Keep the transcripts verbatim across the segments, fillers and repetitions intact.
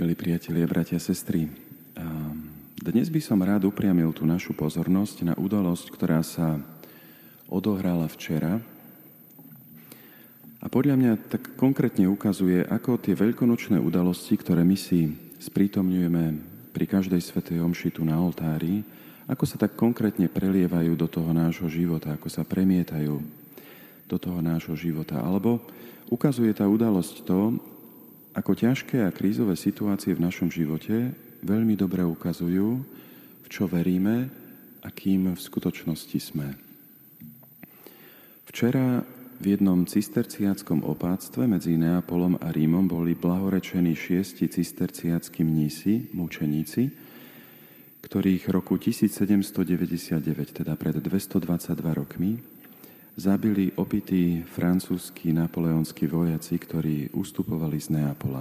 Milí priatelia, bratia a sestry, dnes by som rád upriamil tú našu pozornosť na udalosť, ktorá sa odohrala včera a podľa mňa tak konkrétne ukazuje, ako tie veľkonočné udalosti, ktoré my si sprítomňujeme pri každej svätej omši tu na oltári, ako sa tak konkrétne prelievajú do toho nášho života, ako sa premietajú do toho nášho života. Alebo ukazuje tá udalosť to, ako ťažké a krízové situácie v našom živote veľmi dobre ukazujú, v čo veríme a kým v skutočnosti sme. Včera v jednom cisterciáckom opáctve medzi Neapolom a Rímom boli blahorečení šiesti cisterciácky mnísi, mučeníci, ktorých roku tisícsedemstodeväťdesiatdeväť, teda pred dvestodvadsaťdva rokmi, zabili opití francúzski napoleonskí vojaci, ktorí ustupovali z Neapola.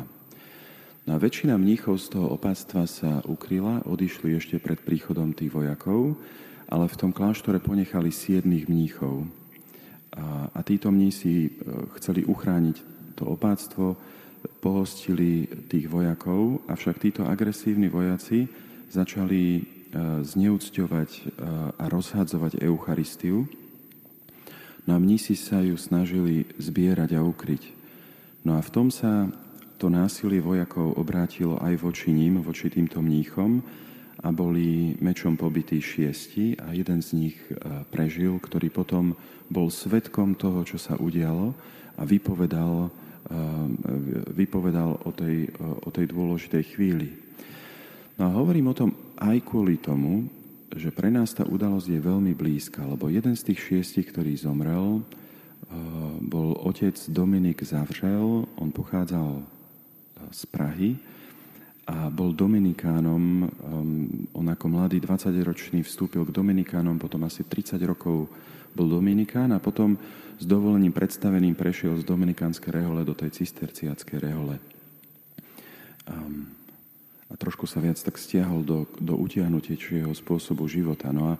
No a väčšina mníchov z toho opáctva sa ukryla, odišli ešte pred príchodom tých vojakov, ale v tom kláštore ponechali siedmých mníchov. A, a títo mnísi chceli uchrániť to opáctvo, pohostili tých vojakov, avšak títo agresívni vojaci začali zneúcťovať a rozhadzovať Eucharistiu. No a mnísi sa ju snažili zbierať a ukryť. No a v tom sa to násilie vojakov obrátilo aj voči ním, voči týmto mníchom a boli mečom pobití šiesti a jeden z nich prežil, ktorý potom bol svedkom toho, čo sa udialo a vypovedal, vypovedal o tej, o tej dôležitej chvíli. No a hovorím o tom aj kvôli tomu, že pre nás tá udalosť je veľmi blízka, lebo jeden z tých šiestich, ktorý zomrel, bol otec Dominik Zavřel. On pochádzal z Prahy a bol dominikánom. On ako mladý dvadsaťročný vstúpil k dominikánom, potom asi tridsať rokov bol dominikán a potom s dovolením predstaveným prešiel z dominikánskej rehole do tej cisterciáckej rehole. Um, a trošku sa viac tak stiahol do, do utiahnutejšieho spôsobu života. No a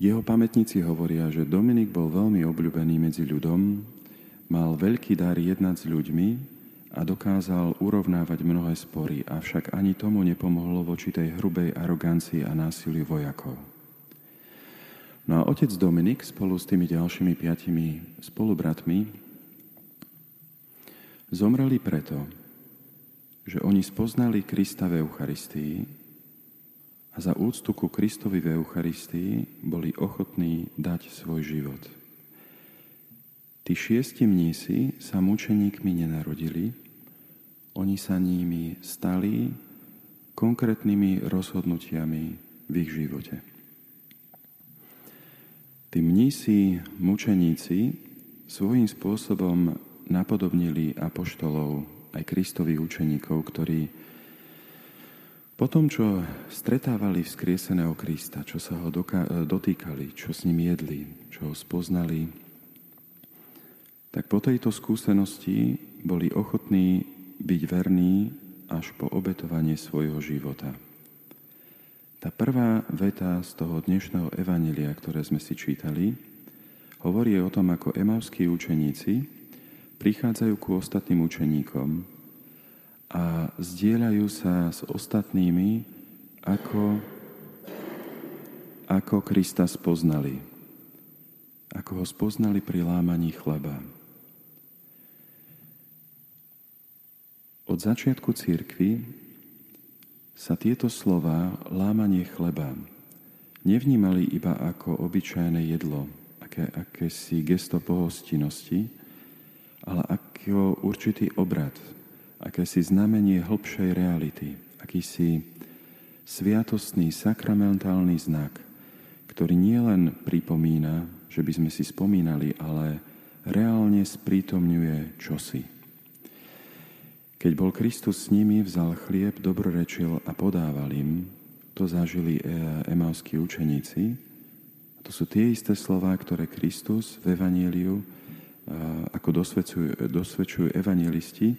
jeho pamätníci hovoria, že Dominik bol veľmi obľúbený medzi ľuďom, mal veľký dar jednať s ľuďmi a dokázal urovnávať mnohé spory, avšak ani tomu nepomohlo voči tej hrubej arogancii a násiliu vojakov. No a otec Dominik spolu s tými ďalšími piatimi spolubratmi zomreli preto, že oni spoznali Krista v Eucharistii a za úctu ku Kristovi v Eucharistii boli ochotní dať svoj život. Tí šiesti mnísi sa mučeníkmi nenarodili, oni sa nimi stali konkrétnymi rozhodnutiami v ich živote. Tí mnísi, mučeníci svojím spôsobom napodobnili apoštolov, aj Kristových učeníkov, ktorí po tom, čo stretávali vzkrieseného Krista, čo sa ho doka- dotýkali, čo s ním jedli, čo ho spoznali, tak po tejto skúsenosti boli ochotní byť verní až po obetovanie svojho života. Tá prvá veta z toho dnešného evanjelia, ktoré sme si čítali, hovorí o tom, ako emavskí učeníci prichádzajú ku ostatným učeníkom a zdieľajú sa s ostatnými, ako, ako Krista spoznali. Ako ho spoznali pri lámaní chleba. Od začiatku cirkvi sa tieto slová, lámanie chleba, nevnímali iba ako obyčajné jedlo, aké, akési gesto pohostinnosti, ale ako určitý obrad, akési znamenie hlbšej reality, akýsi sviatostný, sakramentálny znak, ktorý nielen pripomína, že by sme si spomínali, ale reálne sprítomňuje čosi. Keď bol Kristus s nimi, vzal chlieb, dobrorečil a podával im, to zažili emavskí učeníci. To sú tie isté slová, ktoré Kristus v evanjeliu, ako dosvedčujú, dosvedčujú evanjelisti,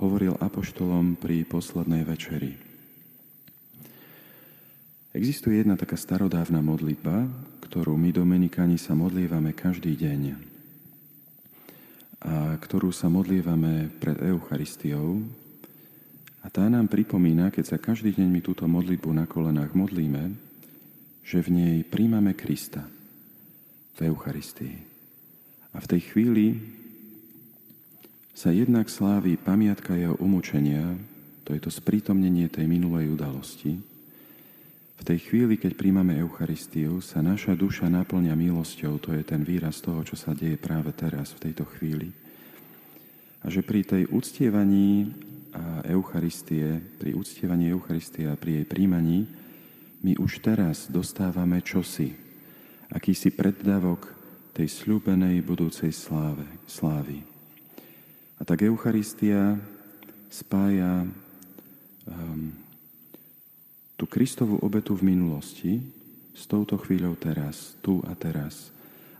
hovoril apoštolom pri poslednej večeri. Existuje jedna taká starodávna modlitba, ktorú my, dominikáni, sa modlievame každý deň a ktorú sa modlievame pred Eucharistiou a A tá nám pripomína, keď sa každý deň my túto modlitbu na kolenách modlíme, že v nej príjmame Krista v Eucharistii. A v tej chvíli sa jednak sláví pamiatka jeho umúčenia, to je to sprítomnenie tej minulej udalosti. V tej chvíli, keď príjmame Eucharistiu, sa naša duša naplňa milosťou, to je ten výraz toho, čo sa deje práve teraz, v tejto chvíli. A že pri tej uctievaní a Eucharistie, pri uctievaní Eucharistie a pri jej príjmaní, my už teraz dostávame čosi, akýsi preddavok tej sľúbenej budúcej sláve, slávy. A tak Eucharistia spája um, tú Kristovú obetu v minulosti s touto chvíľou teraz, tu a teraz.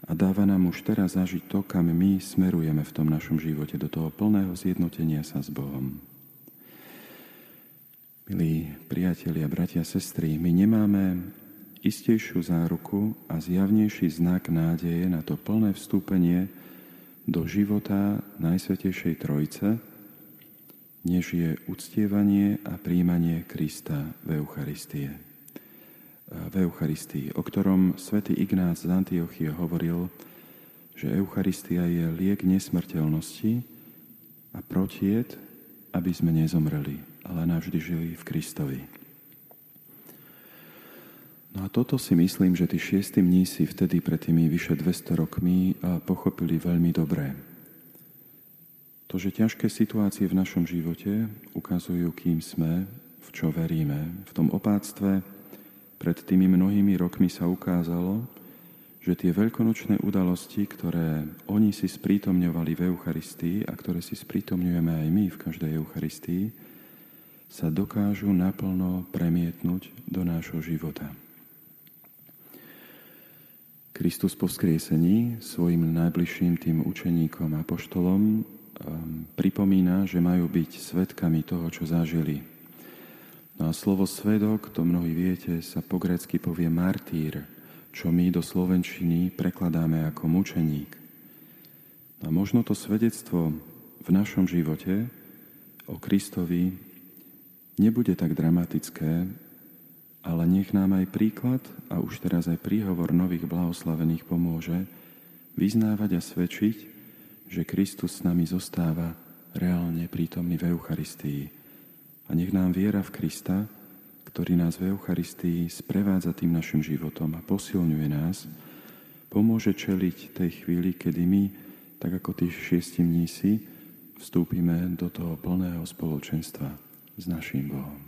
A dáva nám už teraz zažiť to, kam my smerujeme v tom našom živote, do toho plného zjednotenia sa s Bohom. Milí priatelia, bratia, sestry, my nemáme istejšiu záruku a zjavnejší znak nádeje na to plné vstúpenie do života Najsvätejšej Trojice, než je uctievanie a príjmanie Krista v Eucharistii. V Eucharistii, o ktorom svätý Ignác z Antiochie hovoril, že Eucharistia je liek nesmrteľnosti a protied, aby sme nezomreli, ale navždy žili v Kristovi. No a toto si myslím, že tí šiesti mnísi vtedy pred tými vyše dvesto rokmi pochopili veľmi dobre. To, že ťažké situácie v našom živote ukazujú, kým sme, v čo veríme. V tom opáctve pred tými mnohými rokmi sa ukázalo, že tie veľkonočné udalosti, ktoré oni si sprítomňovali v Eucharistii a ktoré si sprítomňujeme aj my v každej Eucharistii, sa dokážu naplno premietnúť do nášho života. Kristus po vzkriesení svojim najbližším tým učeníkom a apoštolom pripomína, že majú byť svedkami toho, čo zažili. No a slovo svedok, to mnohí viete, sa po grécky povie martýr, čo my do slovenčiny prekladáme ako mučeník. A možno to svedectvo v našom živote o Kristovi nebude tak dramatické, ale nech nám aj príklad a už teraz aj príhovor nových blahoslavených pomôže vyznávať a svedčiť, že Kristus s nami zostáva reálne prítomný v Eucharistii. A nech nám viera v Krista, ktorý nás v Eucharistii sprevádza tým našim životom a posilňuje nás, pomôže čeliť tej chvíli, kedy my, tak ako tí šiesti mnísi, vstúpime do toho plného spoločenstva s naším Bohom.